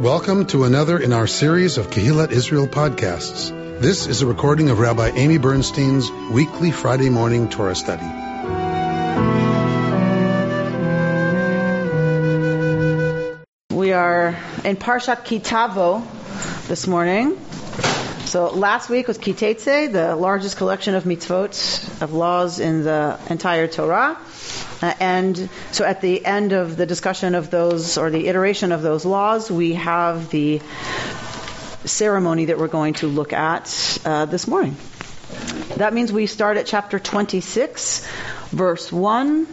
Welcome to another in our series of Kehillat Israel podcasts. This is a recording of Rabbi Amy Bernstein's weekly Friday morning Torah study. We are in Parshat Ki Tavo this morning. So last week was Ki Teitzei, the largest collection of mitzvot, of laws in the entire Torah. And so at the end of the discussion of those, or the iteration of those laws, we have the ceremony that we're going to look at this morning. That means we start at chapter 26, verse 1.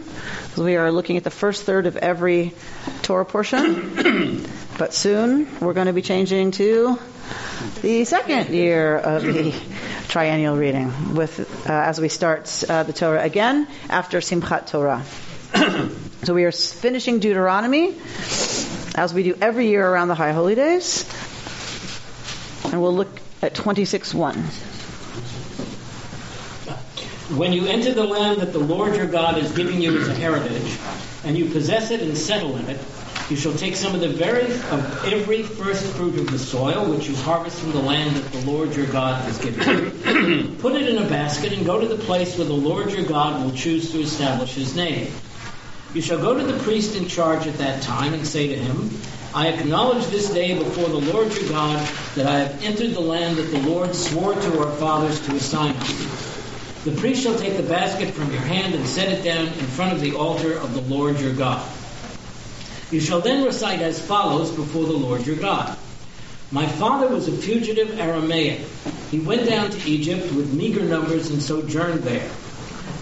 We are looking at the first third of every Torah portion. But soon we're going to be changing to the second year of the triennial reading, with as we start the Torah again after Simchat Torah. So we are finishing Deuteronomy, as we do every year around the High Holy Days, and we'll look at 26:1. When you enter the land that the Lord your God is giving you as a heritage, and you possess it and settle in it, you shall take some of every first fruit of the soil which you harvest from the land that the Lord your God has given you. Put it in a basket and go to the place where the Lord your God will choose to establish his name. You shall go to the priest in charge at that time and say to him, I acknowledge this day before the Lord your God that I have entered the land that the Lord swore to our fathers to assign to you. The priest shall take the basket from your hand and set it down in front of the altar of the Lord your God. You shall then recite as follows before the Lord your God. My father was a fugitive Aramean. He went down to Egypt with meager numbers and sojourned there.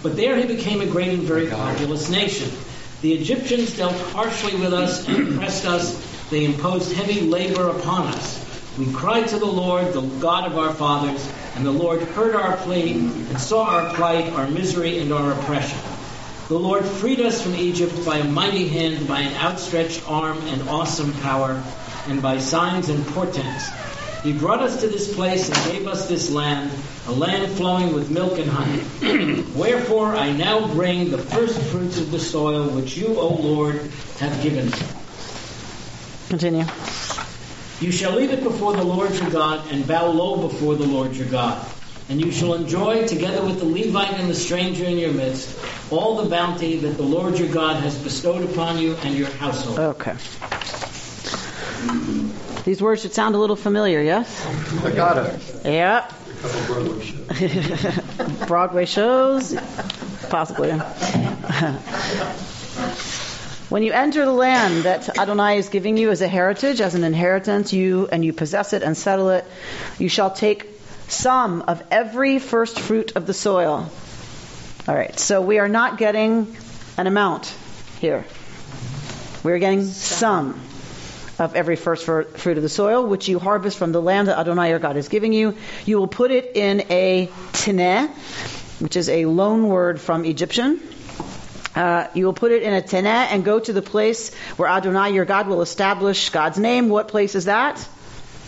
But there he became a great and very populous nation. The Egyptians dealt harshly with us and oppressed us. They imposed heavy labor upon us. We cried to the Lord, the God of our fathers, and the Lord heard our plea and saw our plight, our misery, and our oppression. The Lord freed us from Egypt by a mighty hand, by an outstretched arm and awesome power, and by signs and portents. He brought us to this place and gave us this land, a land flowing with milk and honey. Wherefore I now bring the first fruits of the soil which you, O Lord, have given me. Continue. You shall leave it before the Lord your God and bow low before the Lord your God. And you shall enjoy, together with the Levite and the stranger in your midst, all the bounty that the Lord your God has bestowed upon you and your household. Okay. These words should sound a little familiar, yes? I got it. Yeah. A couple of Broadway shows. Broadway shows? Possibly. When you enter the land that Adonai is giving you as a heritage, as an inheritance, you possess it and settle it, you shall take some of every first fruit of the soil. All right, so we are not getting an amount here. We are getting some of every first fruit of the soil, which you harvest from the land that Adonai your God is giving you. You will put it in a teneh, which is a loan word from Egyptian. You will put it in a teneh and go to the place where Adonai your God will establish God's name. What place is that?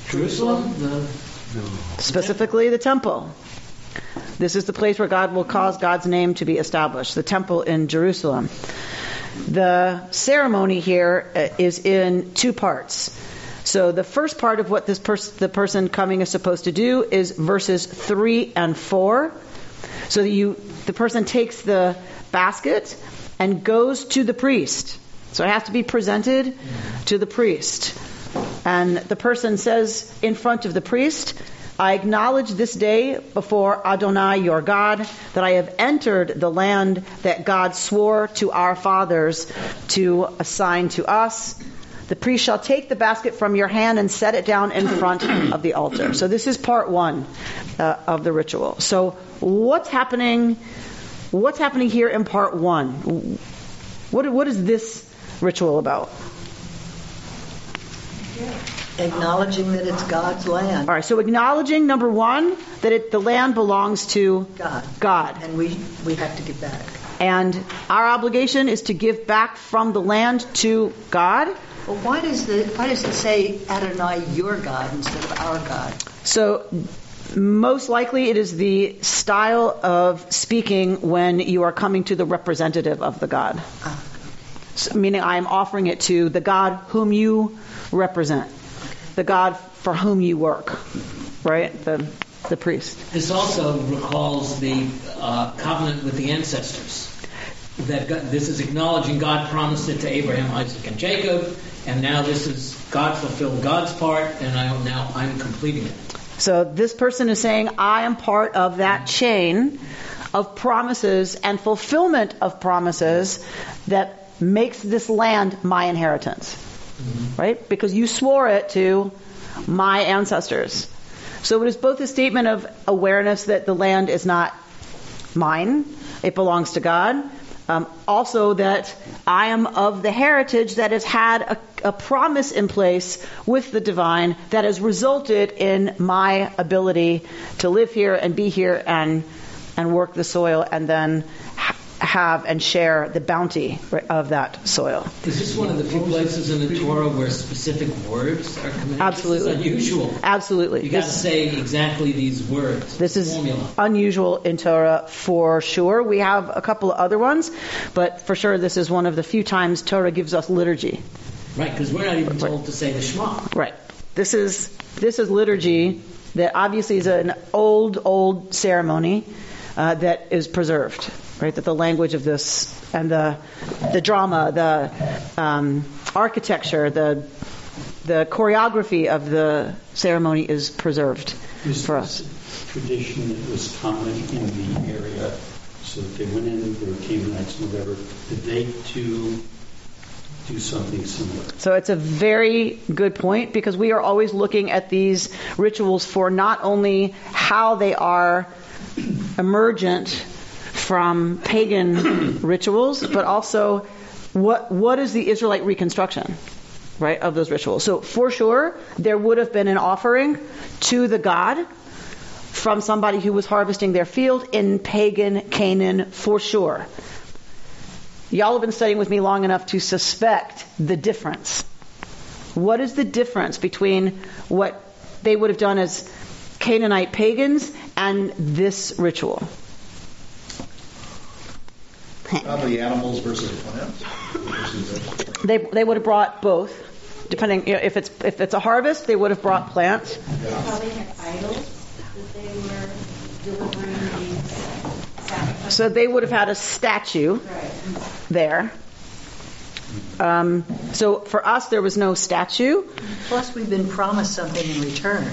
Jerusalem. Specifically the temple. This is the place where God will cause God's name to be established, the temple in Jerusalem. The ceremony here is in two parts. So the first part of what this the person coming is supposed to do is verses 3 and 4. So that the person takes the basket and goes to the priest. So it has to be presented to the priest. And the person says in front of the priest, I acknowledge this day before Adonai your God that I have entered the land that God swore to our fathers to assign to us. The priest shall take the basket from your hand and set it down in front of the altar. So this is part one of the ritual. So what's happening? What's happening here in part one? What is this ritual about? Acknowledging that it's God's land. All right, so acknowledging, number one, that the land belongs to God. And we have to give back. And our obligation is to give back from the land to God. Well, why does it say Adonai, your God, instead of our God? So most likely it is the style of speaking when you are coming to the representative of the God. Meaning I am offering it to the God whom you represent. the God for whom you work, right? The priest. This also recalls the covenant with the ancestors. That God, this is acknowledging God promised it to Abraham, Isaac, and Jacob, and now this is God fulfilled God's part, and now I'm completing it. So this person is saying, I am part of that chain of promises and fulfillment of promises that makes this land my inheritance. Mm-hmm. Right? Because you swore it to my ancestors. So it is both a statement of awareness that the land is not mine, it belongs to God. Also that I am of the heritage that has had a promise in place with the divine that has resulted in my ability to live here and be here and work the soil and then have and share the bounty of that soil. Is this one of the few places in the Torah where specific words are commanded? Absolutely. This is unusual. Absolutely. You got to say exactly these words. This is formula. Unusual in Torah for sure. We have a couple of other ones, but for sure this is one of the few times Torah gives us liturgy. Right, because we're not even told to say the Shema. Right. This is liturgy that obviously is an old ceremony that is preserved. Right, that the language of this and the drama, the architecture, the choreography of the ceremony is preserved for us. Tradition that was common in the area, so that they went in, there were Canaanites and whatever. Did they too do something similar? So it's a very good point because we are always looking at these rituals for not only how they are emergent from pagan rituals, but also what is the Israelite reconstruction, right, of those rituals? So for sure, there would have been an offering to the god from somebody who was harvesting their field in pagan Canaan, for sure. Y'all have been studying with me long enough to suspect the difference. What is the difference between what they would have done as Canaanite pagans and this ritual? Probably animals versus plants. They would have brought both, depending, you know, if it's a harvest, they would have brought plants. They probably had idols that they were delivering these sacrifices. So they would have had a statue there. So for us, there was no statue. Plus, we've been promised something in return.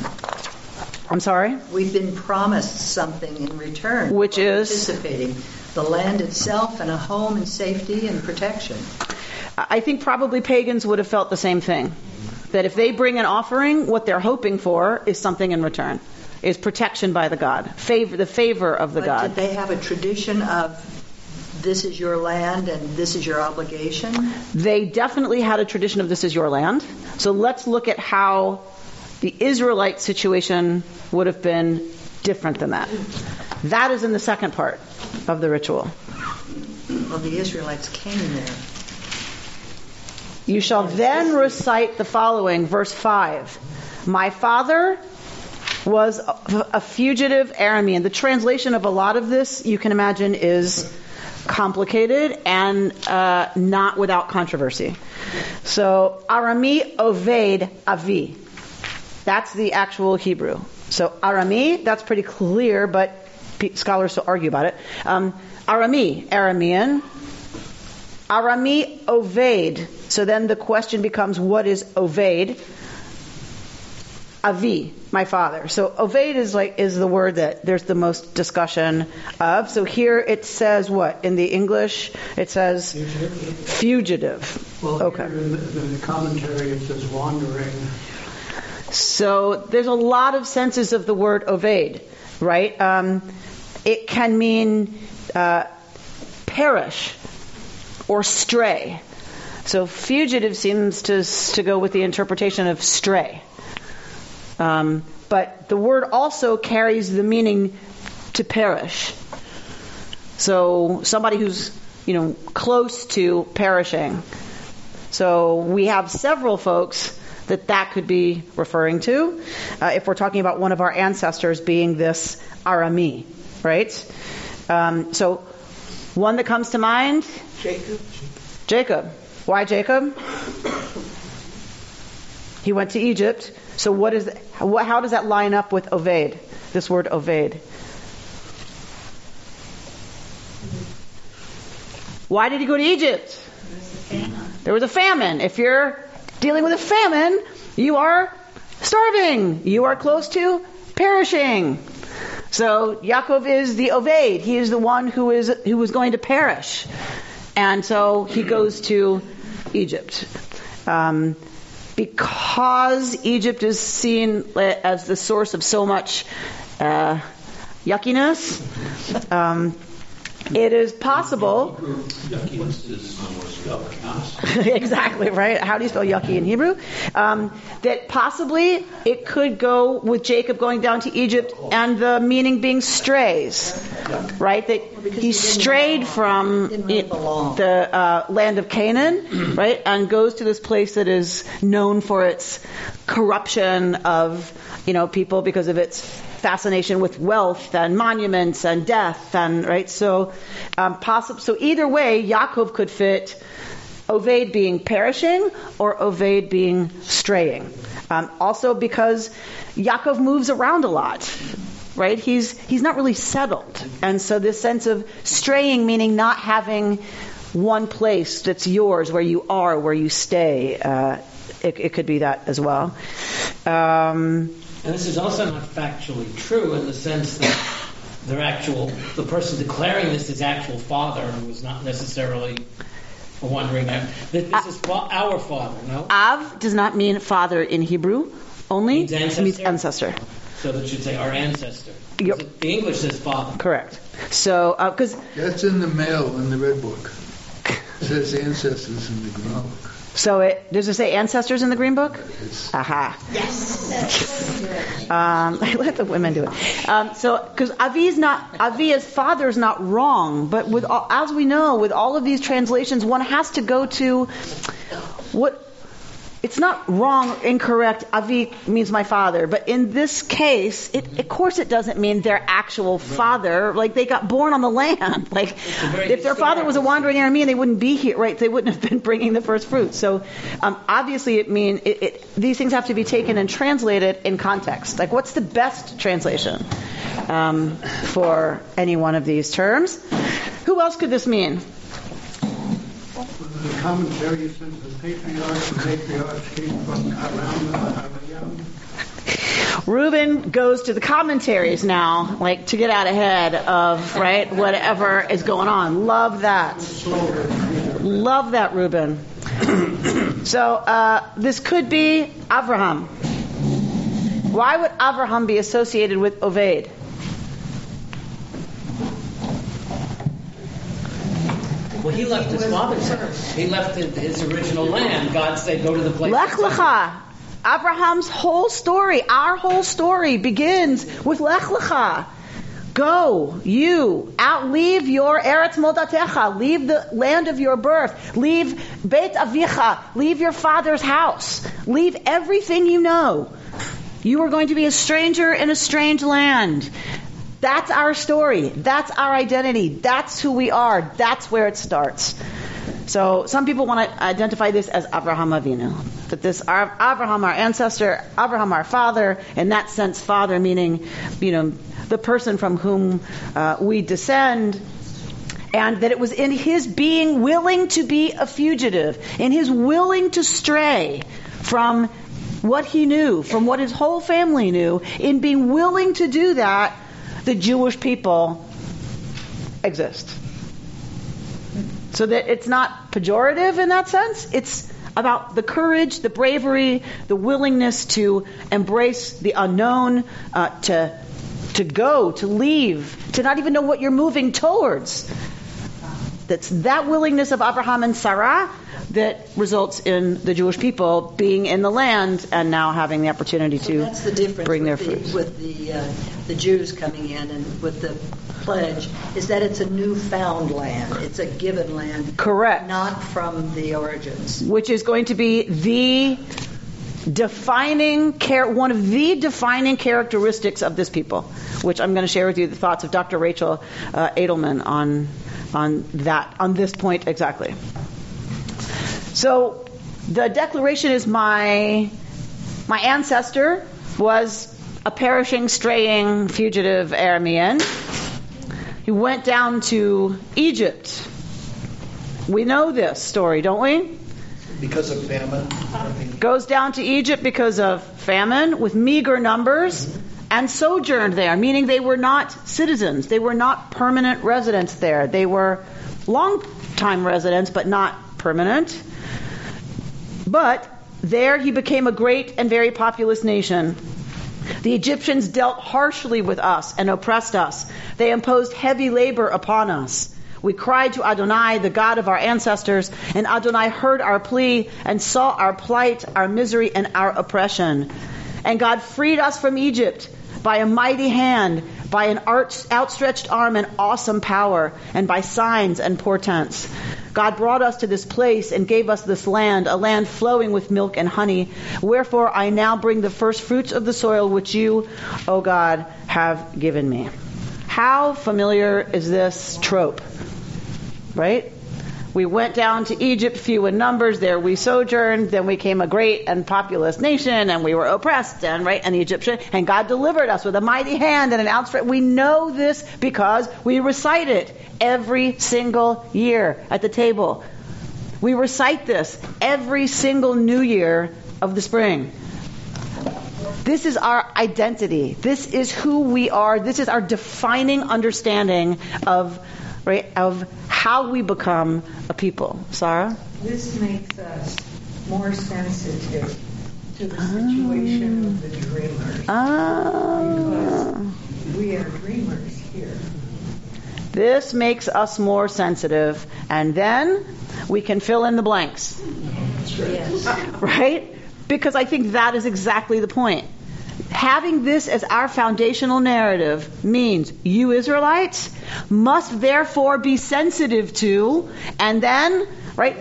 I'm sorry? We've been promised something in return. Which is? Participating. The land itself and a home and safety and protection. I think probably pagans would have felt the same thing. That if they bring an offering, what they're hoping for is something in return. Is protection by the God. The favor of the God. Did they have a tradition of this is your land and this is your obligation? They definitely had a tradition of this is your land. So let's look at how the Israelite situation would have been different than that. That is in the second part of the ritual. Well, the Israelites came there. You shall then recite the following, verse 5. My father was a fugitive Aramean. The translation of a lot of this, you can imagine, is complicated and not without controversy. So, Arami oved Avi. That's the actual Hebrew. So Arami, that's pretty clear, but scholars still argue about it. Arami, Aramean. Arami Oveid. So then the question becomes, what is Oveid? Avi, my father. So Oveid is the word that there's the most discussion of. So here it says what? In the English, it says fugitive. Well, okay. Here in the commentary, it says wandering. So there's a lot of senses of the word Oveid, right? It can mean perish or stray. So fugitive seems to go with the interpretation of stray. But the word also carries the meaning to perish. So somebody who's, you know, close to perishing. So we have several folks that could be referring to, if we're talking about one of our ancestors being this Arami, right? So one that comes to mind? Jacob. Why Jacob? He went to Egypt. So what is? How does that line up with Oveid? This word Oveid. Why did he go to Egypt? There was a famine. If you're dealing with a famine, you are starving. You are close to perishing. So Yaakov is the Oveid. He is the one who was going to perish, and so he goes to Egypt because Egypt is seen as the source of so much yuckiness. It is possible. Exactly, right? How do you spell yucky in Hebrew? That possibly it could go with Jacob going down to Egypt and the meaning being strays, right? That he strayed from the land of Canaan, right? And goes to this place that is known for its corruption of, people because of its fascination with wealth and monuments and death and right. So, so either way, Yaakov could fit Oveid being perishing or Oveid being straying. Also, because Yaakov moves around a lot, right? He's not really settled, and so this sense of straying, meaning not having one place that's yours, where you are, where you stay. It could be that as well. And this is also not factually true in the sense that the person declaring this is actual father was not necessarily wondering that this is our father, no? Av does not mean father in Hebrew, only means ancestor. So that should say our ancestor. Yep. The English says father. Correct. So, because that's in the mail in the Red Book. It says ancestors in the Green Book. So does it say ancestors in the Green Book? Aha. Yes. Let the women do it. Because Avi as father is not wrong, but as we know, with all of these translations, one has to go to what. It's not wrong, incorrect. Avi means my father, but in this case, of course, it doesn't mean their actual father. Like they got born on the land. Like if their father was a wandering Aramean, they wouldn't be here, right? They wouldn't have been bringing the first fruits. So obviously, these things have to be taken and translated in context. Like what's the best translation for any one of these terms? Who else could this mean? The commentary says the patriarchs and matriarchs came from Aram. Reuben goes to the commentaries now, like to get out ahead of whatever is going on. Love that. Love that, Reuben. So this could be Abraham. Why would Abraham be associated with Oveid? Well, he left his father's house. He left his original land. God said, go to the place. Lech Lecha. Abraham's whole story, our whole story, begins with Lech Lecha. Go, you, out, leave your Eretz Moledetecha, leave the land of your birth, leave Beit Avicha, leave your father's house, leave everything you know. You are going to be a stranger in a strange land. That's our story. That's our identity. That's who we are. That's where it starts. So some people want to identify this as Abraham Avinu, that this Abraham, our ancestor, Abraham, our father, in that sense, father meaning, the person from whom we descend, and that it was in his being willing to be a fugitive, in his willing to stray from what he knew, from what his whole family knew, in being willing to do that, the Jewish people exist. So that it's not pejorative in that sense. It's about the courage, the bravery, the willingness to embrace the unknown, to go, to leave, to not even know what you're moving towards. That's that willingness of Abraham and Sarah that results in the Jewish people being in the land and now having the opportunity to bring their fruits. With the Jews coming in and with the pledge is that it's a newfound land. It's a given land. Correct. Not from the origins. Which is going to be one of the defining characteristics of this people, which I'm going to share with you the thoughts of Dr. Rachel Edelman on this point exactly. So the declaration is my My ancestor was a perishing, straying, fugitive Aramean. He went down to Egypt. We know this story, don't we? Because of famine. Goes down to Egypt because of famine with meager numbers, and sojourned there, meaning they were not citizens. They were not permanent residents there. They were long-time residents, but not permanent. But there he became a great and very populous nation. The Egyptians dealt harshly with us and oppressed us. They imposed heavy labor upon us. We cried to Adonai, the God of our ancestors, and Adonai heard our plea and saw our plight, our misery, and our oppression. And God freed us from Egypt by a mighty hand, by an outstretched arm and awesome power, and by signs and portents. God brought us to this place and gave us this land, a land flowing with milk and honey. Wherefore I now bring the first fruits of the soil which you, O God, have given me. How familiar is this trope? Right? We went down to Egypt, few in numbers. There we sojourned. Then we came a great and populous nation, and we were oppressed, and right, and the Egyptian, and God delivered us with a mighty hand and an outstretched. We know this because we recite it every single year at the table. We recite this every single New Year of the spring. This is our identity. This is who we are. This is our defining understanding of. Right, of how we become a people. Sarah? This makes us more sensitive to the situation of the dreamers. Because we are dreamers here. This makes us more sensitive, and then we can fill in the blanks. That's right. Yes. Right? Because I think that is exactly the point. Having this as our foundational narrative means you Israelites must therefore be sensitive to, and then, right?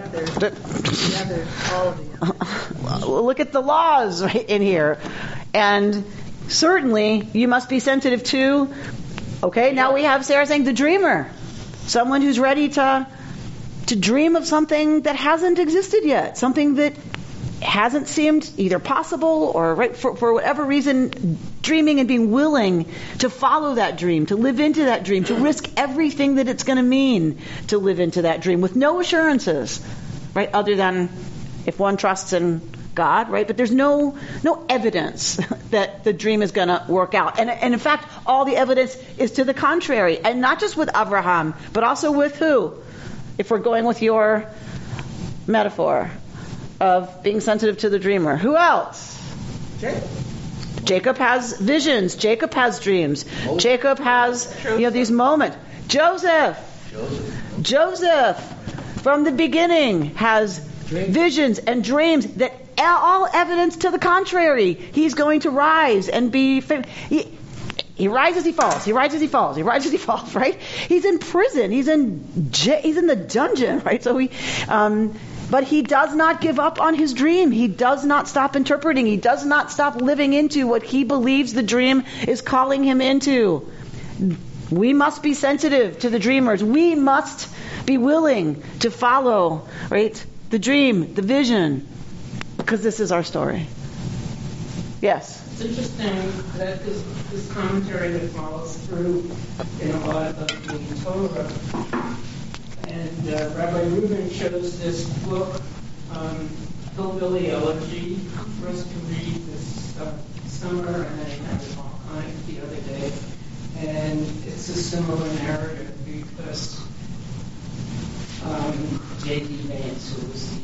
Look at the laws right in here. And certainly you must be sensitive to, okay, now we have Sarah saying the dreamer, someone who's ready to dream of something that hasn't existed yet, something that hasn't seemed either possible or right for whatever reason, dreaming and being willing to follow that dream, to live into that dream, to risk everything that it's going to mean to live into that dream with no assurances, right? Other than if one trusts in God, right? But there's no evidence that the dream is going to work out. And in fact, all the evidence is to the contrary, and not just with Abraham, but also with who? If we're going with your metaphor of being sensitive to the dreamer. Who else? Jacob. Jacob has visions. Jacob has dreams. Moses. Jacob has these moments. Joseph from the beginning has visions and dreams that all evidence to the contrary. He's going to rise and be famous. He rises, he falls. He rises, he falls. He rises, he falls. Right? He's in prison. He's in the dungeon. Right? So he. But he does not give up on his dream. He does not stop interpreting. He does not stop living into what he believes the dream is calling him into. We must be sensitive to the dreamers. We must be willing to follow, right, the dream, the vision, because this is our story. Yes? It's interesting that this commentary that follows through in a lot of the Torah. And Rabbi Rubin chose this book, Hillbilly Elegy, for us to read this summer, and then I had it all kind the other day. And it's a similar narrative because J.D. Vance, who was the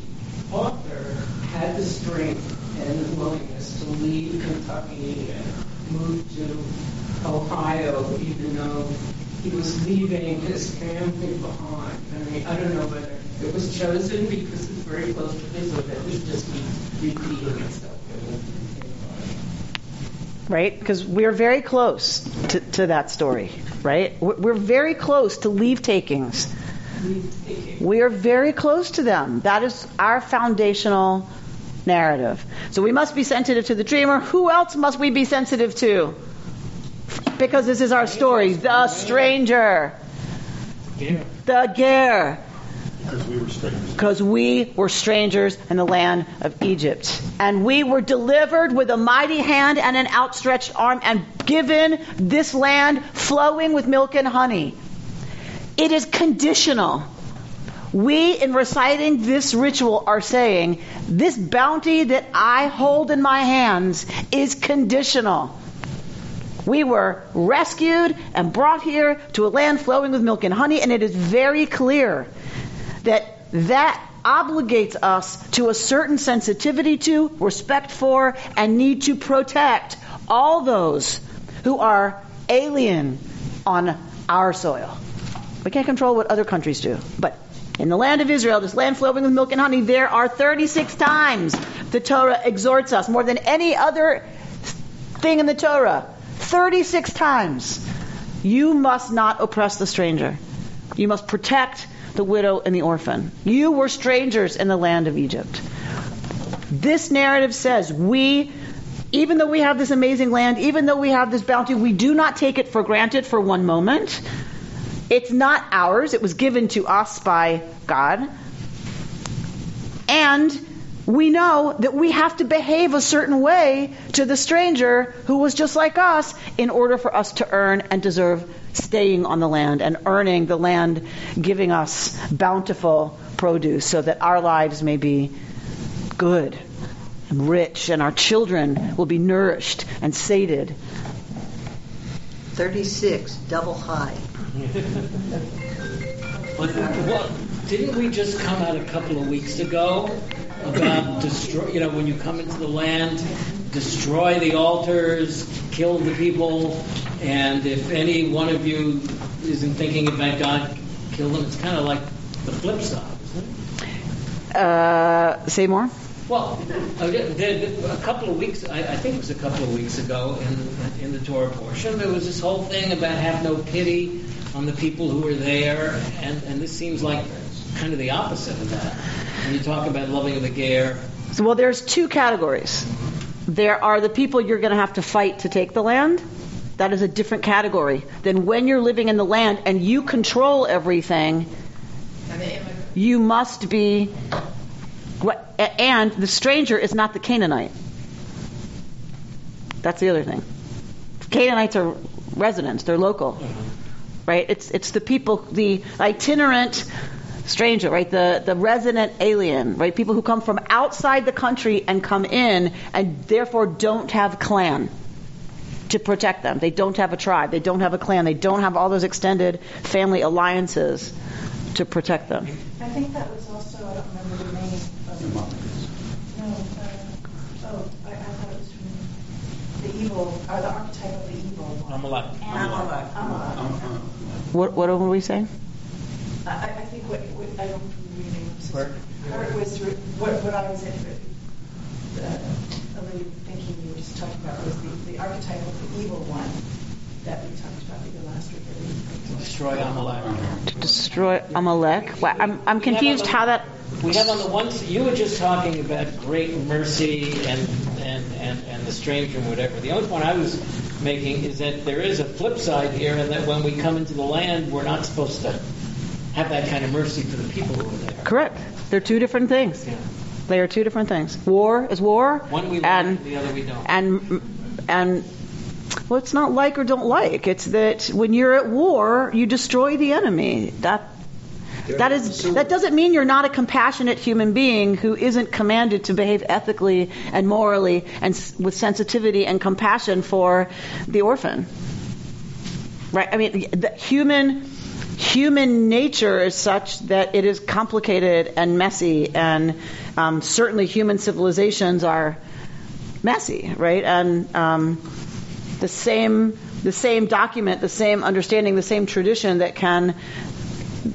author, had the strength and the willingness to leave Kentucky and move to Ohio, even though he was leaving his family behind. I mean, I don't know whether it was chosen because it's very close to his, or that it was just repeating itself. Right? Because we're very close to that story, right? We're very close to leave takings. We are very close to them. That is our foundational narrative. So we must be sensitive to the dreamer. Who else must we be sensitive to? Because this is our story. The stranger. The Gair. Because we were strangers in the land of Egypt. And we were delivered with a mighty hand and an outstretched arm and given this land flowing with milk and honey. It is conditional. We, in reciting this ritual, are saying, this bounty that I hold in my hands is conditional. We were rescued and brought here to a land flowing with milk and honey, and it is very clear that that obligates us to a certain sensitivity to, respect for, and need to protect all those who are alien on our soil. We can't control what other countries do, but in the land of Israel, this land flowing with milk and honey, there are 36 times the Torah exhorts us, more than any other thing in the Torah. 36 times. You must not oppress the stranger. You must protect the widow and the orphan. You were strangers in the land of Egypt. This narrative says we, even though we have this amazing land, even though we have this bounty, we do not take it for granted for one moment. It's not ours. It was given to us by God. And we know that we have to behave a certain way to the stranger who was just like us in order for us to earn and deserve staying on the land and earning the land giving us bountiful produce so that our lives may be good and rich and our children will be nourished and sated. 36, double high. Well, didn't we just come out a couple of weeks ago about when you come into the land, destroy the altars, kill the people, and if any one of you isn't thinking about God, kill them? It's kind of like the flip side, isn't it? Say more. Well, a couple of weeks ago in the Torah portion, there was this whole thing about have no pity on the people who were there, and this seems like kind of the opposite of that. When you talk about loving the Gair. So, well, there's two categories. There are the people you're going to have to fight to take the land. That is a different category than when you're living in the land and you control everything. You must be... And the stranger is not the Canaanite. That's the other thing. Canaanites are residents. They're local. Right? It's the people, the itinerant stranger, right? The resident alien, right? People who come from outside the country and come in and therefore don't have clan to protect them. They don't have a tribe. They don't have a clan. They don't have all those extended family alliances to protect them. I think that was also, I don't remember the name. I thought it was from the evil, or the archetype of the evil one. Amalek. What were we saying? I think what I don't remember. Where? It was what I was thinking you were just talking about was the archetype of the evil one that we talked about either last week or the week before. To destroy Amalek. Well, I'm confused how that... We have on the one side, you were just talking about great mercy and the stranger and whatever. The only point I was making is that there is a flip side here, and that when we come into the land, we're not supposed to have that kind of mercy for the people who are there. Correct. They're two different things. Yeah. They are two different things. War is war. One we like, the other we don't. Well, it's not like or don't like. It's that when you're at war, you destroy the enemy. That doesn't mean you're not a compassionate human being who isn't commanded to behave ethically and morally and with sensitivity and compassion for the orphan. Right? I mean, the human nature is such that it is complicated and messy, and certainly human civilizations are messy, right? And the same document, the same understanding, the same tradition that can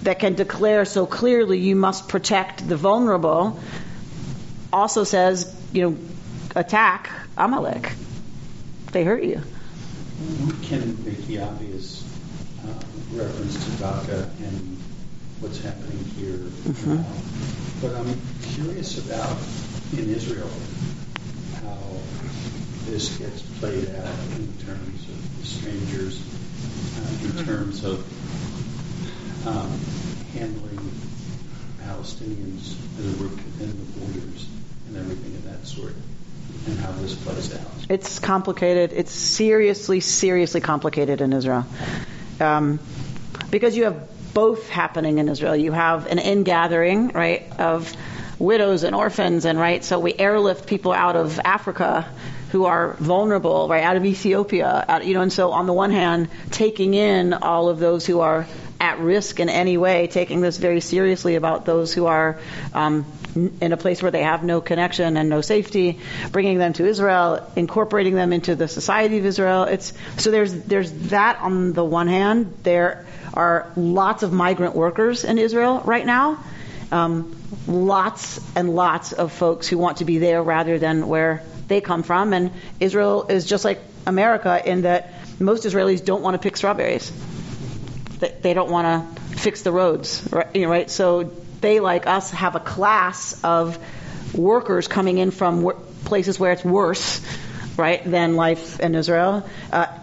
declare so clearly you must protect the vulnerable also says, attack Amalek. They hurt you. We can make the obvious reference to DACA and what's happening here. Mm-hmm. But I'm curious about, in Israel, how this gets played out in terms of the strangers, in terms of handling Palestinians as a group within the borders and everything of that sort, and how this plays out. It's complicated. It's seriously, seriously complicated in Israel. Because you have both happening in Israel. You have an ingathering, right, of widows and orphans, and right, so we airlift people out of Africa who are vulnerable, right, out of Ethiopia, out, you know, and so on the one hand, taking in all of those who are at risk in any way, taking this very seriously about those who are in a place where they have no connection and no safety, bringing them to Israel, incorporating them into the society of Israel. It's so there's that on the one hand. There are lots of migrant workers in Israel right now, lots and lots of folks who want to be there rather than where they come from. And Israel is just like America in that most Israelis don't want to pick strawberries. They don't want to fix the roads, right? You know, right? So they, like us, have a class of workers coming in from places where it's worse, right, than life in Israel,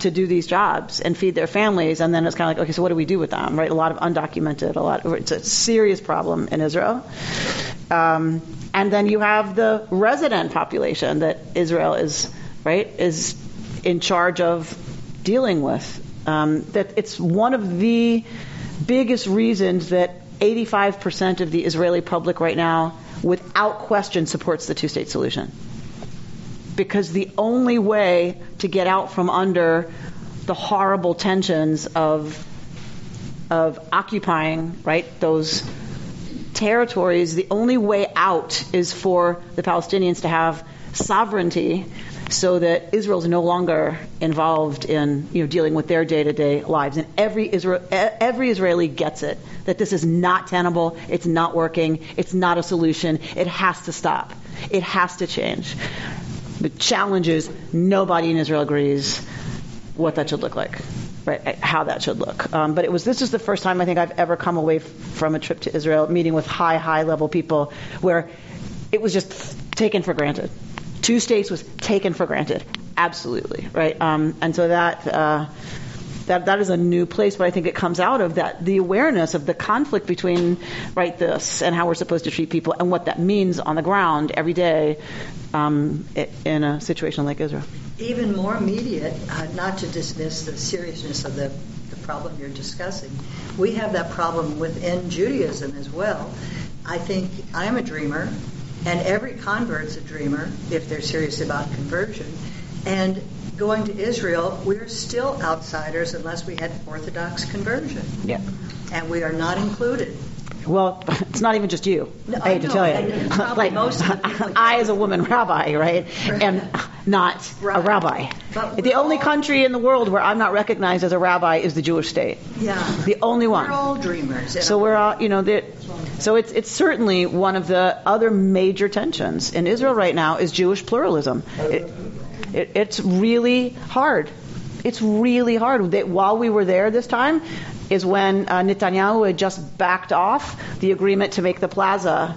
to do these jobs and feed their families. And then it's kind of like, okay, so what do we do with them, right? A lot of undocumented, it's a serious problem in Israel. And then you have the resident population that Israel is, right, is in charge of dealing with. That it's one of the biggest reasons that 85% of the Israeli public right now, without question, supports the two-state solution. Because the only way to get out from under the horrible tensions of occupying, right, those territories, the only way out is for the Palestinians to have sovereignty, so that Israel's no longer involved in, you know, dealing with their day-to-day lives. And every Israeli gets it, that this is not tenable, it's not working, it's not a solution, it has to stop, it has to change. The challenge is nobody in Israel agrees what that should look like, right? How that should look. But this is the first time I think I've ever come away from a trip to Israel, meeting with high level people, where it was just taken for granted. Two states was taken for granted, absolutely, right? And so that is a new place, but I think it comes out of that, the awareness of the conflict between, right, this and how we're supposed to treat people and what that means on the ground every day in a situation like Israel. Even more immediate, not to dismiss the seriousness of the problem you're discussing, we have that problem within Judaism as well. I think I'm a dreamer. And every convert's a dreamer, if they're serious about conversion. And going to Israel, we're still outsiders unless we had Orthodox conversion. Yeah. And we are not included. Well, it's not even just you. No, I hate to tell you. Like, most I, as a woman rabbi, right, am not a rabbi. The only country in the world where I'm not recognized as a rabbi is the Jewish state. Yeah. The only one. We're all dreamers. So we're all, you know, so it's certainly one of the other major tensions in Israel right now is Jewish pluralism. It's really hard. It's really hard. While we were there this time is when Netanyahu had just backed off the agreement to make the plaza,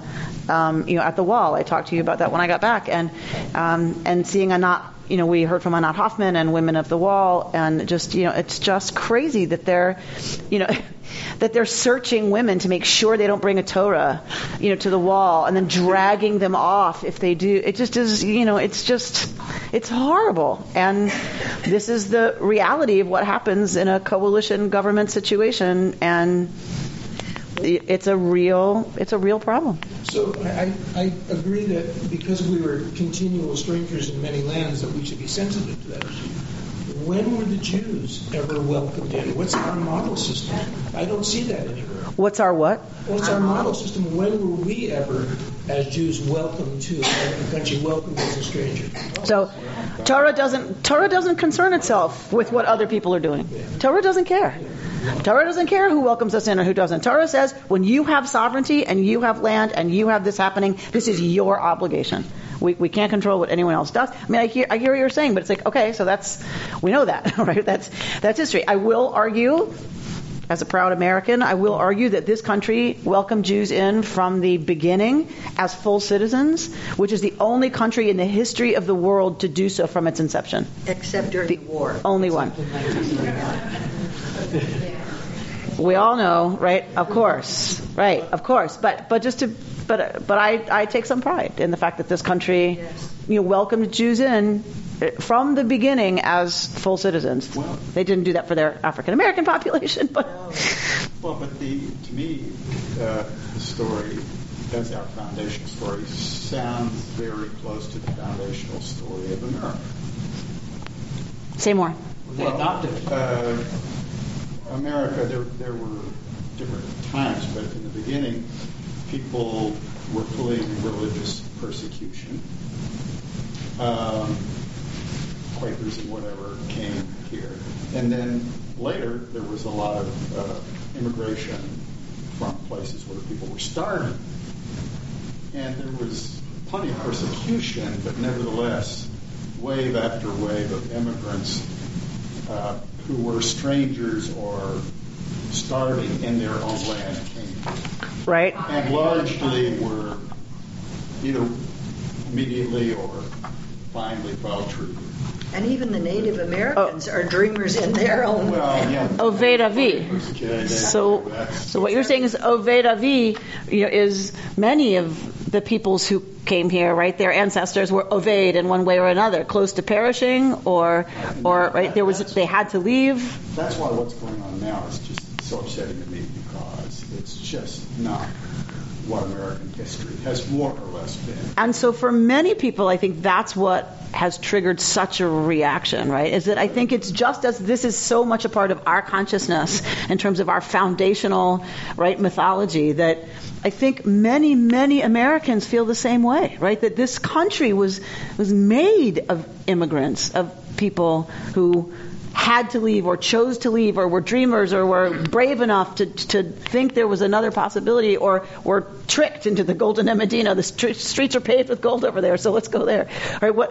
you know, at the wall. I talked to you about that when I got back, and seeing Anat, you know, we heard from Anat Hoffman and Women of the Wall, and just, you know, it's just crazy that they're, you know, that they're searching women to make sure they don't bring a Torah, you know, to the wall, and then dragging them off if they do. It just is, you know, it's horrible. And this is the reality of what happens in a coalition government situation, and it's a real problem. So I agree that because we were continual strangers in many lands, that we should be sensitive to that issue. When were the Jews ever welcomed in? What's our model system? I don't see that anywhere. What's our what? What's our model system? When were we ever, as Jews, welcomed to a country, welcomed as a stranger? So Torah doesn't concern itself with what other people are doing. Torah doesn't care. Torah doesn't care who welcomes us in or who doesn't. Torah says, when you have sovereignty and you have land and you have this happening, this is your obligation. We can't control what anyone else does. I mean, I hear what you're saying, but it's like, okay, so we know that, right? That's history. I will argue, as a proud American, I will argue that this country welcomed Jews in from the beginning as full citizens, which is the only country in the history of the world to do so from its inception. Except during the war. Only one. We all know, right? Of course, right? Of course. But I take some pride in the fact that this country, welcomed Jews in from the beginning as full citizens. Well, they didn't do that for their African American population, but. But to me, the story. That's our foundational story. Sounds very close to the foundational story of America. Say more. America, there were different times, but in the beginning, people were fleeing religious persecution. Quakers and whatever came here. And then later, there was a lot of immigration from places where people were starving. And there was plenty of persecution, but nevertheless, wave after wave of immigrants who were strangers or starving in their own land came. Right. And largely were either immediately or finally maltreated. And even the Native Americans are dreamers in their own way. Oved Avi. So what you're saying is Oved Avi is many of the peoples who came here, right? Their ancestors were Oveid in one way or another, close to perishing, or right? They had to leave. That's why what's going on now is just so upsetting to me, because it's just not what American history has more or less been. And so for many people, I think that's what has triggered such a reaction, right? Is that I think it's just as this is so much a part of our consciousness in terms of our foundational, right, mythology, that I think many, many Americans feel the same way, right? That this country was made of immigrants, of people who had to leave or chose to leave or were dreamers or were brave enough to think there was another possibility or were tricked into the golden Medina. The streets are paved with gold over there, so let's go there. All right,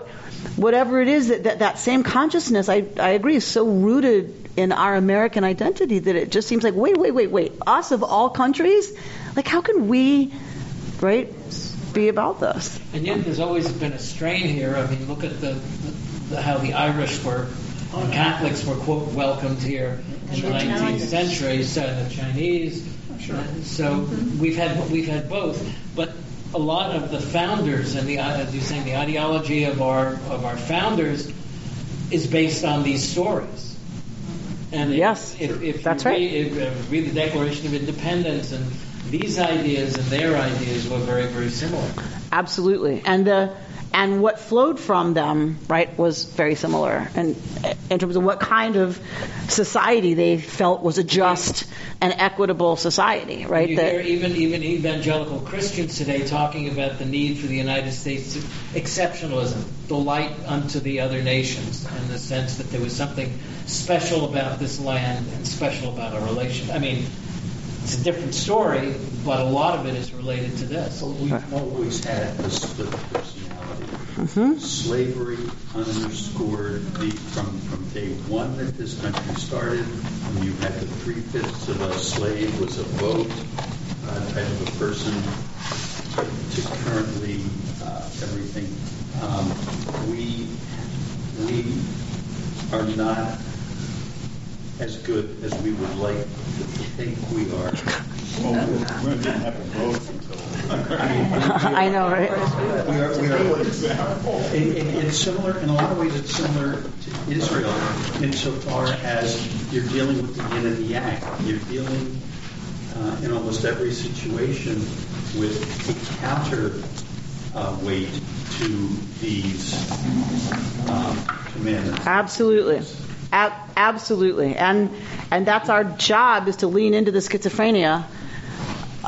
whatever it is, that same consciousness, I agree, is so rooted in our American identity that it just seems like, wait, us of all countries? Like, how can we, right, be about this? And yet there's always been a strain here. I mean, look at how the Irish were... The Catholics were, quote, welcomed here in the 19th century, so the Chinese. Sure. So we've had both, but a lot of the founders and as you're saying, the ideology of our founders is based on these stories. And if read the Declaration of Independence and these ideas and their ideas were very, very similar. Absolutely, and what flowed from them, right, was very similar in terms of what kind of society they felt was a just and equitable society, right? You hear even evangelical Christians today talking about the need for the United States to exceptionalism, the light unto the other nations, in the sense that there was something special about this land and special about our relation. I mean, it's a different story, but a lot of it is related to this. Well, we've always had a split personality. Mm-hmm. Slavery underscored from day one that this country started, when you had the 3/5 of a slave was a vote type of a person, to currently everything. We are not as good as we would like to think we are. We didn't have a vote until... I know, right? We are an example. It's similar, in a lot of ways, it's similar to Israel insofar as you're dealing with the yin and the yang. You're dealing in almost every situation with a counter weight to these commandments. Absolutely. Absolutely, and that's our job, is to lean into the schizophrenia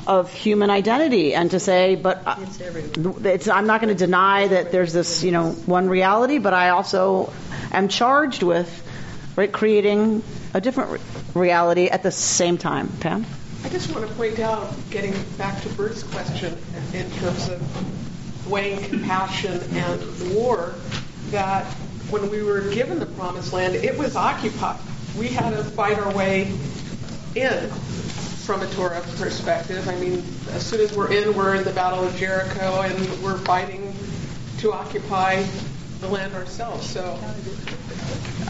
of human identity and to say, but I'm not going to deny that there's this, one reality, but I also am charged with, right, creating a different reality at the same time. Pam? I just want to point out, getting back to Bert's question in terms of weighing compassion and war, that when we were given the Promised Land, it was occupied. We had to fight our way in from a Torah perspective. I mean, as soon as we're in the Battle of Jericho, and we're fighting to occupy the land ourselves. So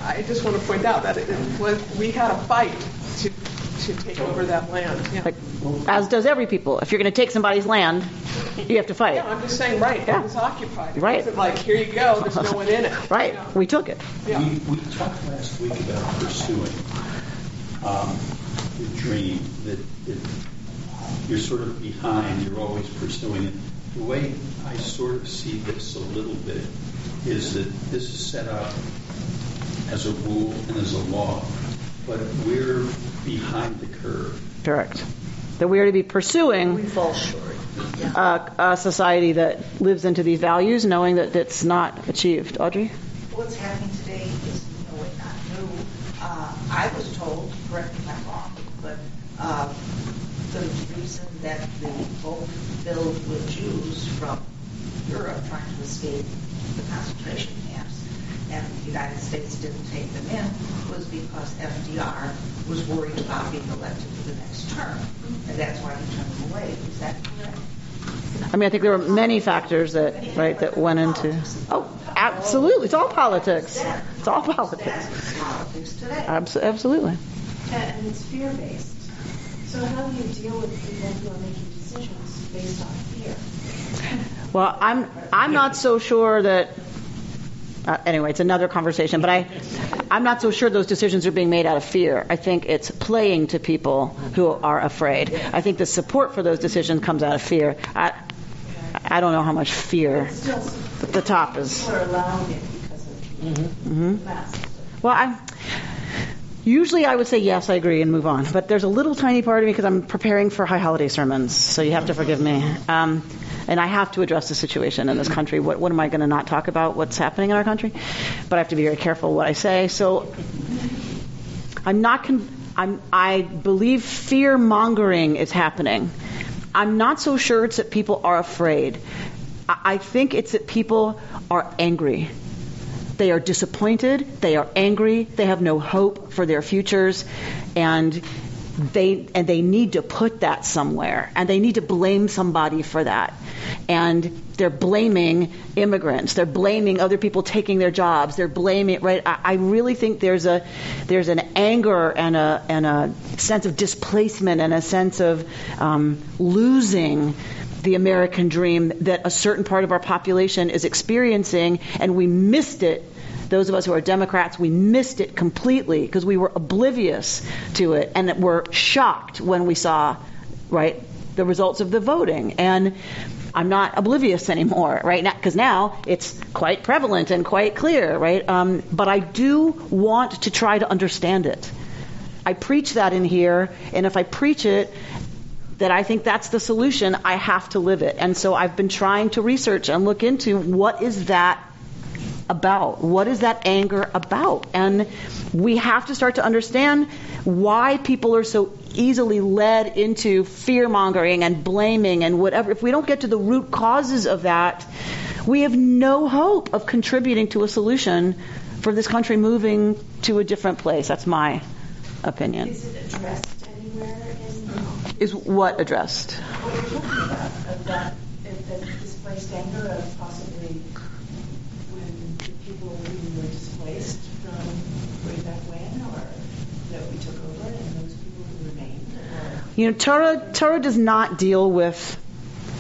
I just want to point out that we had a fight to should take over that land. Yeah. Like, as does every people. If you're going to take somebody's land, you have to fight. Yeah, I'm just saying, right, it was occupied. It wasn't like, here you go, there's no one in it. Right, you know? We took it. Yeah. We talked last week about pursuing the dream that you're sort of behind, you're always pursuing it. The way I sort of see this a little bit is that this is set up as a rule and as a law, but we're behind the curve. Correct. That we are to be pursuing we fall short. A society that lives into these values, knowing that it's not achieved. Audrey? What's happening today is no way not new. I was told, correct me if I'm wrong, but the reason that the boat filled with Jews from Europe trying to escape the concentration camps and the United States didn't take them in was because FDR was worried about being elected for the next term. And that's why he turned them away. Is that correct? I mean, I think there were many factors that went into... Oh, absolutely. It's all politics. It's all politics today. Absolutely. And it's fear-based. So how do you deal with people who are making decisions based on fear? Well, I'm not so sure that... anyway, it's another conversation, but I'm not so sure those decisions are being made out of fear. I think it's playing to people who are afraid. I think the support for those decisions comes out of fear. I don't know how much fear at the top is. People are allowing it because of the mm-hmm. Well, usually I would say yes, I agree, and move on. But there's a little tiny part of me, because I'm preparing for high holiday sermons, so you have to forgive me. And I have to address the situation in this country. What am I going to not talk about? What's happening in our country? But I have to be very careful what I say. So I'm not. I believe fear mongering is happening. I'm not so sure it's that people are afraid. I think it's that people are angry. They are disappointed, they are angry, they have no hope for their futures, and they need to put that somewhere, and they need to blame somebody for that. And they're blaming immigrants, they're blaming other people taking their jobs, they're blaming, right? I really think there's an anger and a sense of displacement and a sense of losing the American dream that a certain part of our population is experiencing, and we missed it. Those of us who are Democrats, we missed it completely because we were oblivious to it, and that we're shocked when we saw, right, the results of the voting. And I'm not oblivious anymore, right, because now it's quite prevalent and quite clear, right? But I do want to try to understand it. I preach that in here, and if I preach it, that I think that's the solution, I have to live it. And so I've been trying to research and look into what is that about? What is that anger about? And we have to start to understand why people are so easily led into fear-mongering and blaming and whatever. If we don't get to the root causes of that, we have no hope of contributing to a solution for this country moving to a different place. That's my opinion. Is it addressed anywhere? Is what addressed? What are you talking about that displaced anger of possibly when the people who were displaced from way back when, or that we took over and those people who remained? You know, Torah does not deal with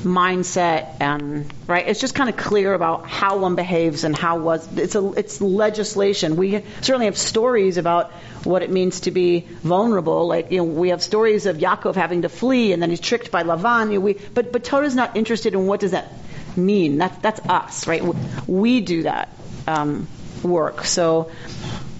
mindset and, right, it's just kind of clear about how one behaves and how it's legislation. We certainly have stories about what it means to be vulnerable. Like, you know, we have stories of Yaakov having to flee and then he's tricked by Lavan. But Torah's not interested in what does that mean. That's us, right? We do that work. So,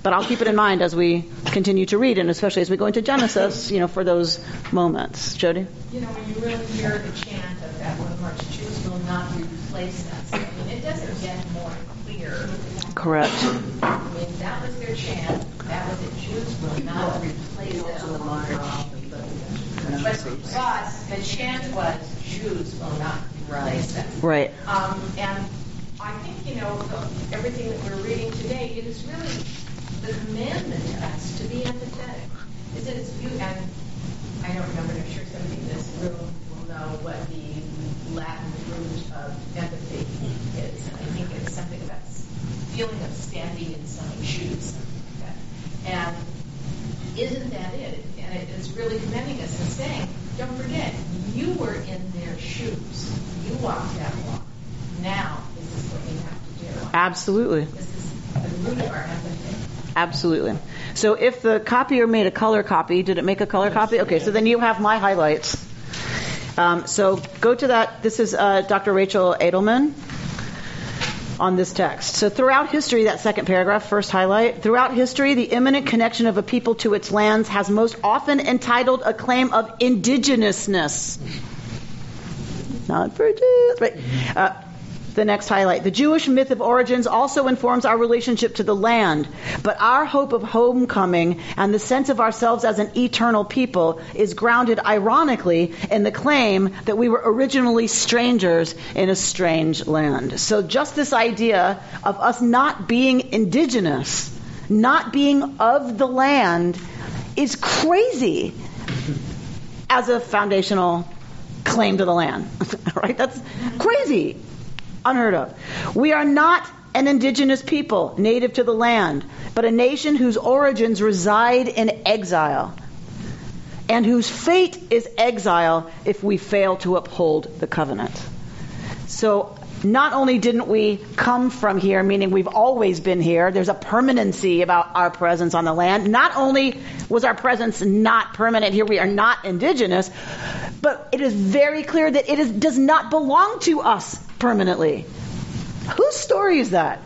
but I'll keep it in mind as we continue to read, and especially as we go into Genesis, you know, for those moments. Jody? You know, when you really hear the chant of that one march, Jews will not replace us. I mean, it doesn't get more clear. Correct. I mean, that was their chant. That was it. Jews will not replace us. But for us, the chant was, Jews will not replace us. Right. And I think, you know, everything that we're reading today, it is really... the commandment to us to be empathetic is that it's viewed, and I don't remember, I'm sure somebody in this room will know what the Latin root of empathy is. And I think it's something about feeling of standing in someone's shoes, something like that. And isn't that it? and it's really commending us and saying, don't forget, you were in their shoes. You walked that walk. Now this is what we have to do. Absolutely. This is the root of our empathy. Absolutely. So if the copier made a color copy, did it make a color copy? Okay, so then you have my highlights. So go to that. This is Dr. Rachel Edelman on this text. So throughout history, that second paragraph, first highlight, throughout history, the imminent connection of a people to its lands has most often entitled a claim of indigenousness. Not for Jews, but the next highlight. The Jewish myth of origins also informs our relationship to the land, but our hope of homecoming and the sense of ourselves as an eternal people is grounded, ironically, in the claim that we were originally strangers in a strange land. So just this idea of us not being indigenous, not being of the land, is crazy as a foundational claim to the land, right? That's crazy, unheard of. We are not an indigenous people native to the land, but a nation whose origins reside in exile and whose fate is exile if we fail to uphold the covenant. So not only didn't we come from here, meaning we've always been here, there's a permanency about our presence on the land. Not only was our presence not permanent here, we are not indigenous, but it is very clear that it does not belong to us permanently. Whose story is that?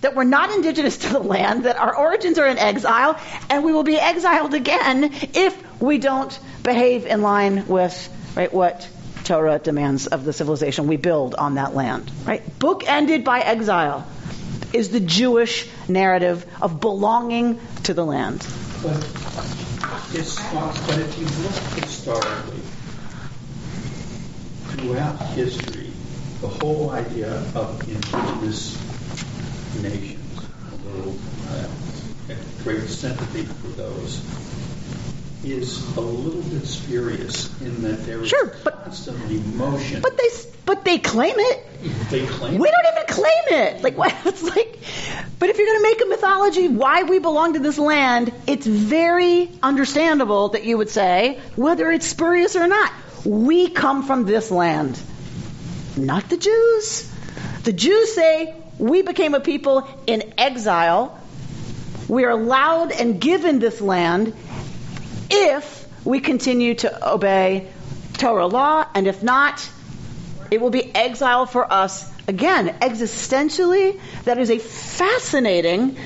That we're not indigenous to the land, that our origins are in exile, and we will be exiled again if we don't behave in line with, right, what Torah demands of the civilization we build on that land, right? Bookended by exile is the Jewish narrative of belonging to the land. But if you look historically, throughout history, the whole idea of indigenous nations, a great sympathy for those, is a little bit spurious in that there is constantly motion. But they claim it. They claim it. We don't even claim it. Like what? It's like, but if you're going to make a mythology why we belong to this land, it's very understandable that you would say, whether it's spurious or not, we come from this land. Not the Jews. The Jews say we became a people in exile. We are allowed and given this land if we continue to obey Torah law, and if not, it will be exile for us again. Existentially, that is a fascinating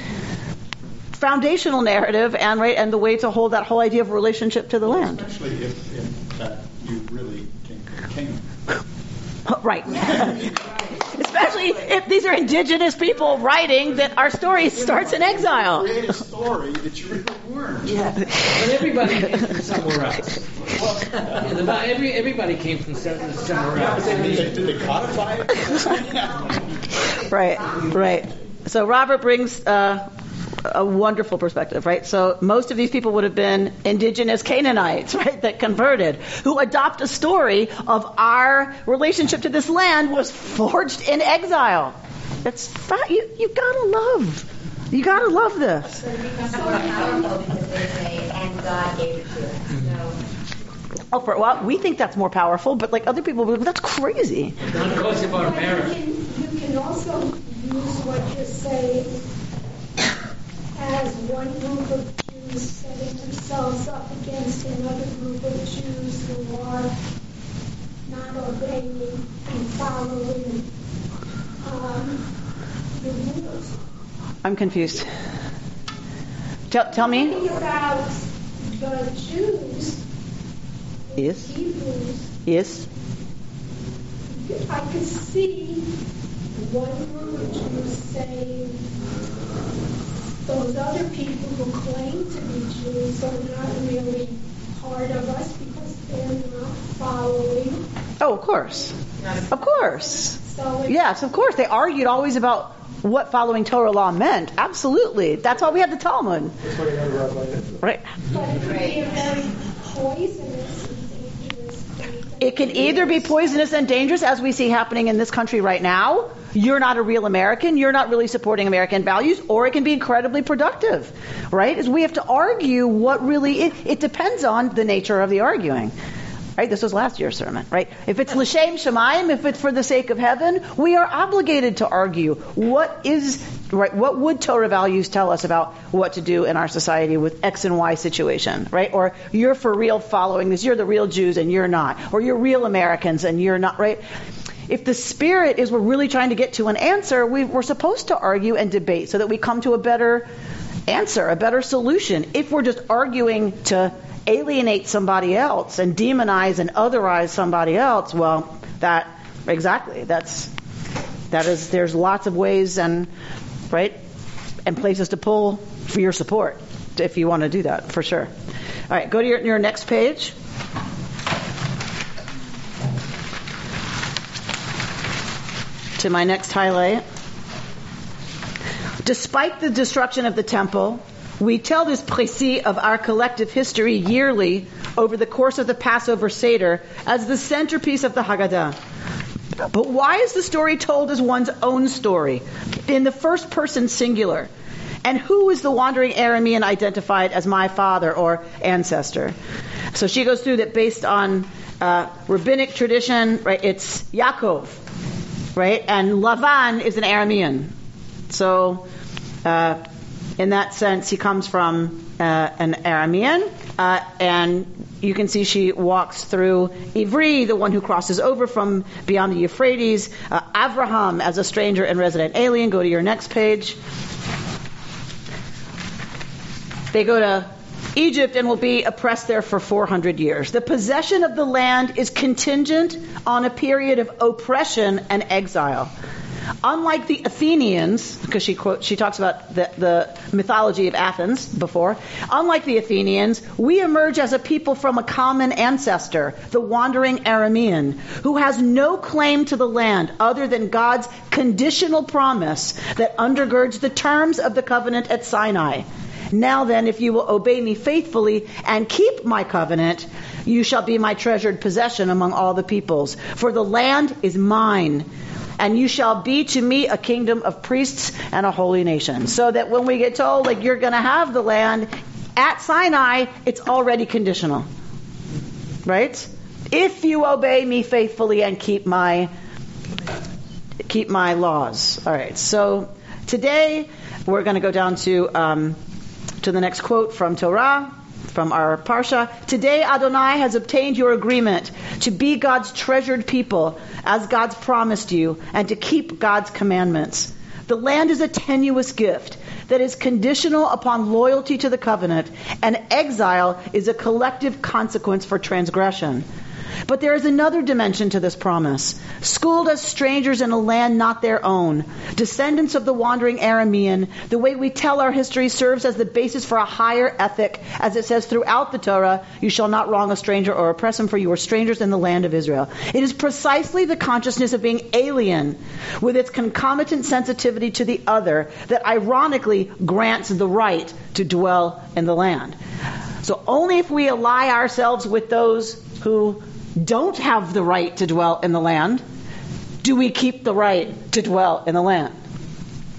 foundational narrative, and right, and the way to hold that whole idea of relationship to the land. Especially if you really came. Right. Especially if these are indigenous people writing that our story starts in exile. Create a story that you really weren't. Yeah. But everybody came from somewhere else. Well, everybody came from somewhere else. Did they codify it? Right. So Robert brings a wonderful perspective, right? So most of these people would have been indigenous Canaanites, right, that converted, who adopt a story of our relationship to this land was forged in exile. That's you gotta love. You gotta love this. So powerful because they say, and God gave it to us. Well, we think that's more powerful, but like other people, that's crazy. Because of our marriage. You can also use what you're saying as one group of Jews setting themselves up against another group of Jews who are not obeying and following the rules. I'm confused. Tell me. Thinking about the Jews, yes. The Hebrews. Yes. I could see one group of Jews saying, those other people who claim to be Jews are not really part of us because they're not following. Oh, of course. Of course. So yes, of course. They argued always about what following Torah law meant. Absolutely. That's why we had the Talmud. That's why you had a rabbi. Right. But it could be a very poisonous and dangerous thing. It can either be poisonous and dangerous, as we see happening in this country right now, you're not a real American, you're not really supporting American values, or it can be incredibly productive, right? Is we have to argue what really it depends on the nature of the arguing. Right? This was last year's sermon, right? If it's l'shem shamayim, if it's for the sake of heaven, we are obligated to argue what is right. What would Torah values tell us about what to do in our society with X and Y situation, right? Or you're for real following this. You're the real Jews and you're not. Or you're real Americans and you're not, right? If the spirit is we're really trying to get to an answer, we're supposed to argue and debate so that we come to a better answer, a better solution. If we're just arguing to alienate somebody else and demonize and otherize somebody else, well, that exactly. That is. There's lots of ways and right and places to pull for your support if you want to do that for sure. All right, go to your next page. To my next highlight. Despite the destruction of the temple. We tell this précis of our collective history yearly over the course of the Passover Seder as the centerpiece of the Haggadah. But why is the story told as one's own story, in the first person singular? And who is the wandering Aramean identified as my father or ancestor? So she goes through that based on rabbinic tradition, right? It's Yaakov, right? And Lavan is an Aramean. So... in that sense, he comes from an Aramean, and you can see she walks through Ivri, the one who crosses over from beyond the Euphrates, Avraham as a stranger and resident alien. Go to your next page. They go to Egypt and will be oppressed there for 400 years. The possession of the land is contingent on a period of oppression and exile. Unlike the Athenians, because she talks about the mythology of Athens before, unlike the Athenians, we emerge as a people from a common ancestor, the wandering Aramean, who has no claim to the land other than God's conditional promise that undergirds the terms of the covenant at Sinai. Now then, if you will obey me faithfully and keep my covenant, you shall be my treasured possession among all the peoples, for the land is mine. And you shall be to me a kingdom of priests and a holy nation. So that when we get told, like, you're going to have the land at Sinai, it's already conditional. Right? If you obey me faithfully and keep my laws. All right. So today we're going to go down to the next quote from Torah. From our Parsha, today Adonai has obtained your agreement to be God's treasured people, as God's promised you, and to keep God's commandments. The land is a tenuous gift that is conditional upon loyalty to the covenant, and exile is a collective consequence for transgression. But there is another dimension to this promise. Schooled as strangers in a land not their own, descendants of the wandering Aramean, the way we tell our history serves as the basis for a higher ethic, as it says throughout the Torah, you shall not wrong a stranger or oppress him, for you are strangers in the land of Israel. It is precisely the consciousness of being alien, with its concomitant sensitivity to the other, that ironically grants the right to dwell in the land. So only if we ally ourselves with those who don't have the right to dwell in the land, do we keep the right to dwell in the land.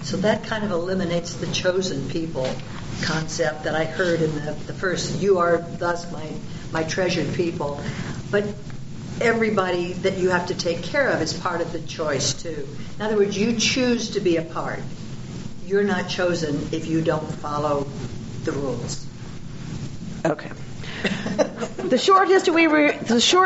So that kind of eliminates the chosen people concept that I heard in the first, you are thus my treasured people. But everybody that you have to take care of is part of the choice too. In other words, you choose to be a part. You're not chosen if you don't follow the rules. Okay. The short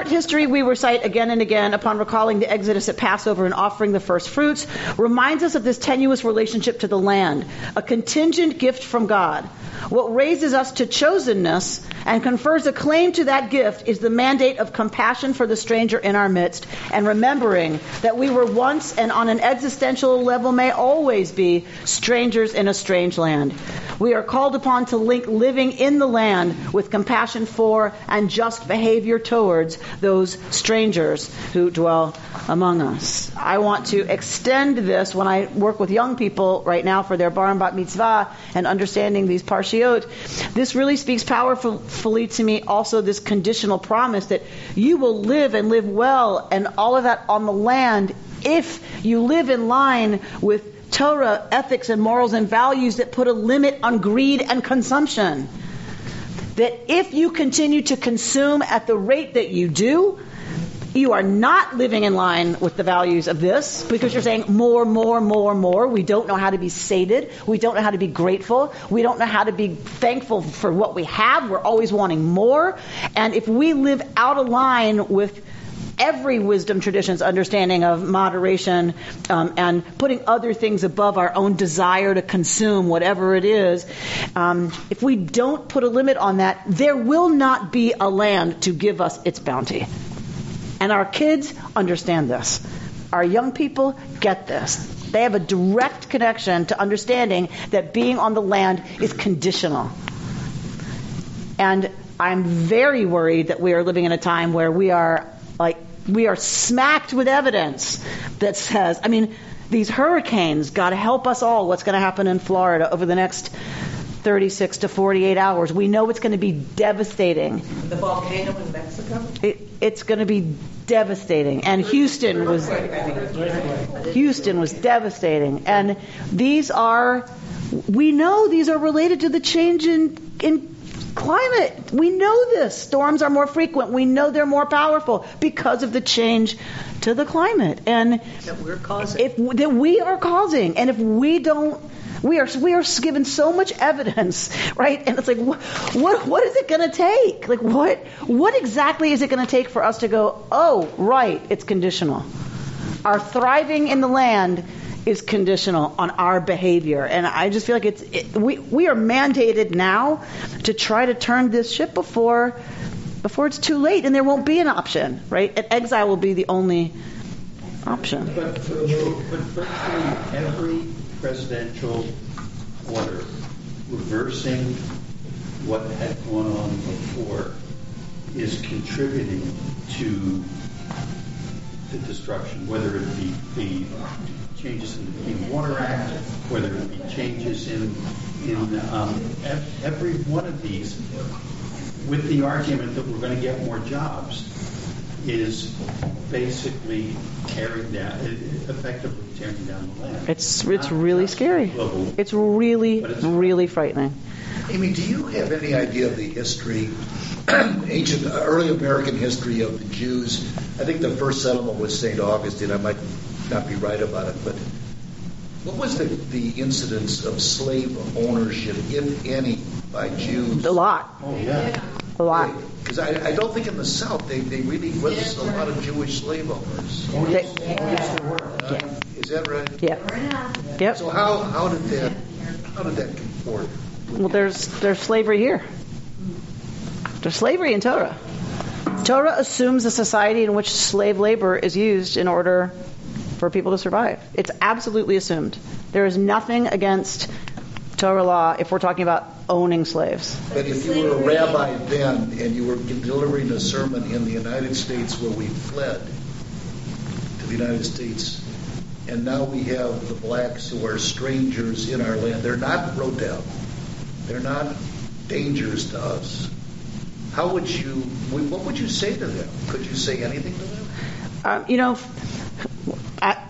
history we recite again and again upon recalling the Exodus at Passover and offering the first fruits reminds us of this tenuous relationship to the land, a contingent gift from God. What raises us to chosenness and confers a claim to that gift is the mandate of compassion for the stranger in our midst, and remembering that we were once, and on an existential level may always be, strangers in a strange land. We are called upon to link living in the land with compassion for and just behavior towards those strangers who dwell among us. I want to extend this when I work with young people right now for their bar and bat mitzvah and understanding these parshiot. This really speaks powerfully to me, also this conditional promise that you will live and live well and all of that on the land if you live in line with Torah, ethics, and morals and values that put a limit on greed and consumption. That if you continue to consume at the rate that you do, you are not living in line with the values of this, because you're saying more, more, more, more. We don't know how to be sated. We don't know how to be grateful. We don't know how to be thankful for what we have. We're always wanting more. And if we live out of line with every wisdom tradition's understanding of moderation and putting other things above our own desire to consume whatever it is, if we don't put a limit on that, there will not be a land to give us its bounty. And our kids understand this. Our young people get this. They have a direct connection to understanding that being on the land is conditional. And I'm very worried that we are living in a time where we are smacked with evidence that says, I mean, these hurricanes, God help us all, what's going to happen in Florida over the next 36 to 48 hours. We know it's going to be devastating. The volcano in Mexico? It's going to be devastating. And Houston was devastating. And we know these are related to the change in climate. We know this. Storms are more frequent. We know they're more powerful because of the change to the climate. And that we're causing. That we are causing. And if we don't, we are given so much evidence, right? And it's like, what is it going to take? Like, what exactly is it going to take for us to go, oh, right, it's conditional. Our thriving in the land is conditional on our behavior. And I just feel like we are mandated now to try to turn this ship before it's too late, and there won't be an option, right? And exile will be the only option. But virtually every presidential order reversing what had gone on before is contributing to the destruction, whether it be the changes in the Clean Water Act, whether it be changes in every one of these, with the argument that we're going to get more jobs, is basically effectively tearing down the land. It's really scary. Global. It's really frightening. Amy, do you have any idea of the history, ancient early American history of the Jews? I think the first settlement was St. Augustine. I might not be right about it, but what was the incidence of slave ownership, if any, by Jews? A lot. Oh, yeah. A lot. Because I don't think in the South they really witnessed a lot of Jewish slave owners. Oh, yes, there were. Is that right? Yeah. Yep. So how did that comport? Well, there's slavery here. There's slavery in Torah. Torah assumes a society in which slave labor is used in order for people to survive. It's absolutely assumed. There is nothing against Torah law if we're talking about owning slaves. But if you were a rabbi then and you were delivering a sermon in the United States where we fled to the United States, and now we have the blacks who are strangers in our land. They're not Rodel. They're not dangers to us. How would you? What would you say to them? Could you say anything to them?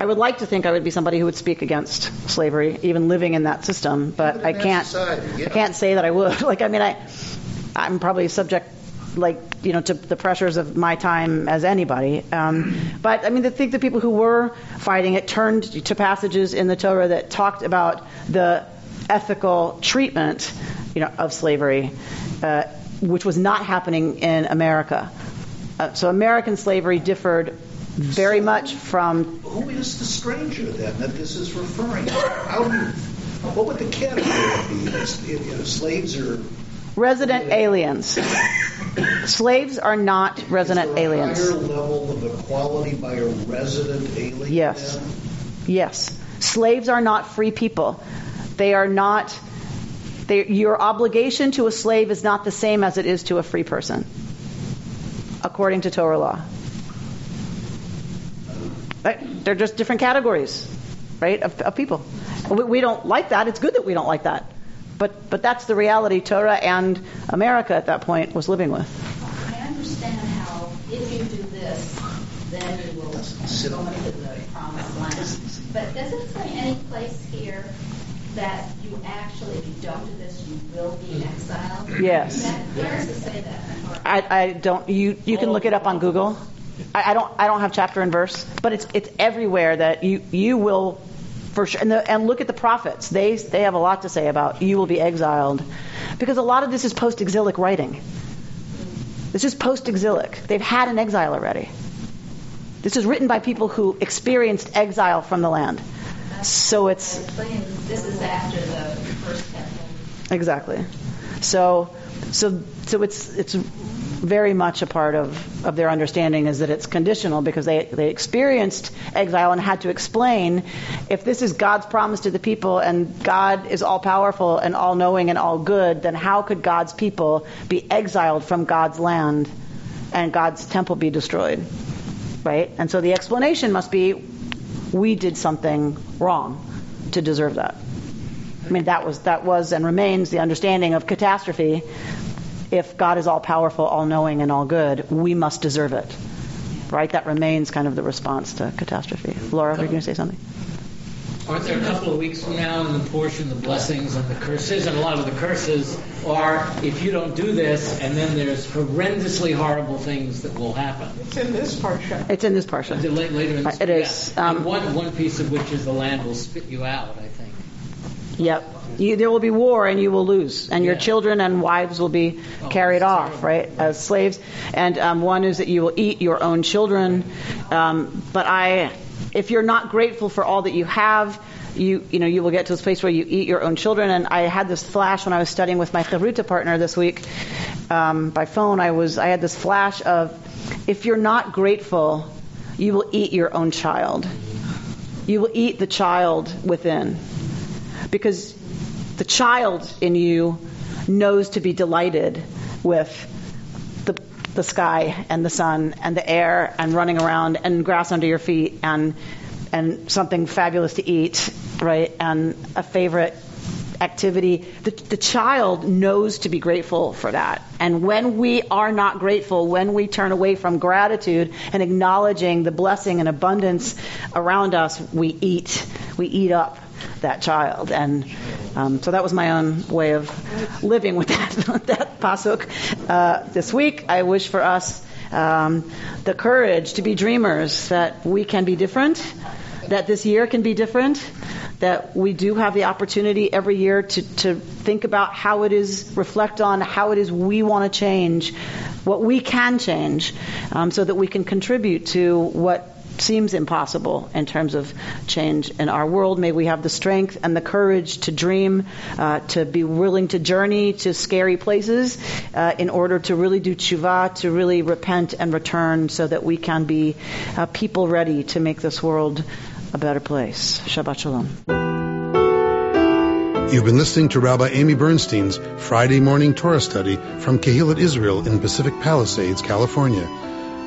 I would like to think I would be somebody who would speak against slavery, even living in that system, but I can't. Society, yeah. I can't say that I would. I'm probably subject, to the pressures of my time as anybody. But I mean, to think the people who were fighting it turned to passages in the Torah that talked about the ethical treatment, of slavery, which was not happening in America. So American slavery differed. Very much from... Who is the stranger, then, that this is referring to? What would the category be if slaves are... Resident aliens. Slaves are not resident aliens. Is there a higher level of equality by a resident alien? Yes. Then? Yes. Slaves are not free people. They are not... Your obligation to a slave is not the same as it is to a free person, according to Torah law. They're just different categories, right, of people. We don't like that. It's good that we don't like that. But that's the reality Torah and America at that point was living with. I understand how if you do this, then you will sit on it. But does it say any place here that you actually, if you don't do this, you will be exiled? Yes. Where does it say that? I don't. You can look it up on Google. I don't have chapter and verse, but it's everywhere that you will. For sure, and look at the prophets. They have a lot to say about you will be exiled, because a lot of this is post-exilic writing. This is post-exilic. They've had an exile already. This is written by people who experienced exile from the land. So it's this is after the first temple. Exactly. So it's very much a part of their understanding is that it's conditional, because they experienced exile and had to explain, if this is God's promise to the people and God is all-powerful and all-knowing and all-good, then how could God's people be exiled from God's land and God's temple be destroyed, right? And so the explanation must be, we did something wrong to deserve that. I mean, that was and remains the understanding of catastrophe. If God is all-powerful, all-knowing, and all-good, we must deserve it, right? That remains kind of the response to catastrophe. Laura, were you going to say something? Aren't there a couple of weeks from now in the portion, the blessings and the curses, and a lot of the curses are, if you don't do this, and then there's horrendously horrible things that will happen. It's in this Parsha. Later in this Parsha. It is. Yeah. One piece of which is the land will spit you out, I think. Yep. There will be war, and you will lose, and your children and wives will be carried off, right, as slaves. And one is that you will eat your own children. If you're not grateful for all that you have, you will get to this place where you eat your own children. And I had this flash when I was studying with my Cheruta partner this week by phone. I had this flash of, if you're not grateful, you will eat your own child. You will eat the child within, because the child in you knows to be delighted with the sky and the sun and the air and running around and grass under your feet and something fabulous to eat, right? And a favorite activity. The child knows to be grateful for that. And when we are not grateful, when we turn away from gratitude and acknowledging the blessing and abundance around us, we eat up that child. And so that was my own way of living with that pasuk this week. I wish for us the courage to be dreamers, that we can be different, that this year can be different, that we do have the opportunity every year to think about how it is, reflect on how it is we want to change, what we can change, so that we can contribute to what seems impossible in terms of change in our world. May we have the strength and the courage to dream, to be willing to journey to scary places in order to really do tshuva, to really repent and return, so that we can be people ready to make this world a better place. Shabbat Shalom. You've been listening to Rabbi Amy Bernstein's Friday Morning Torah Study from Kehillat Israel in Pacific Palisades, California.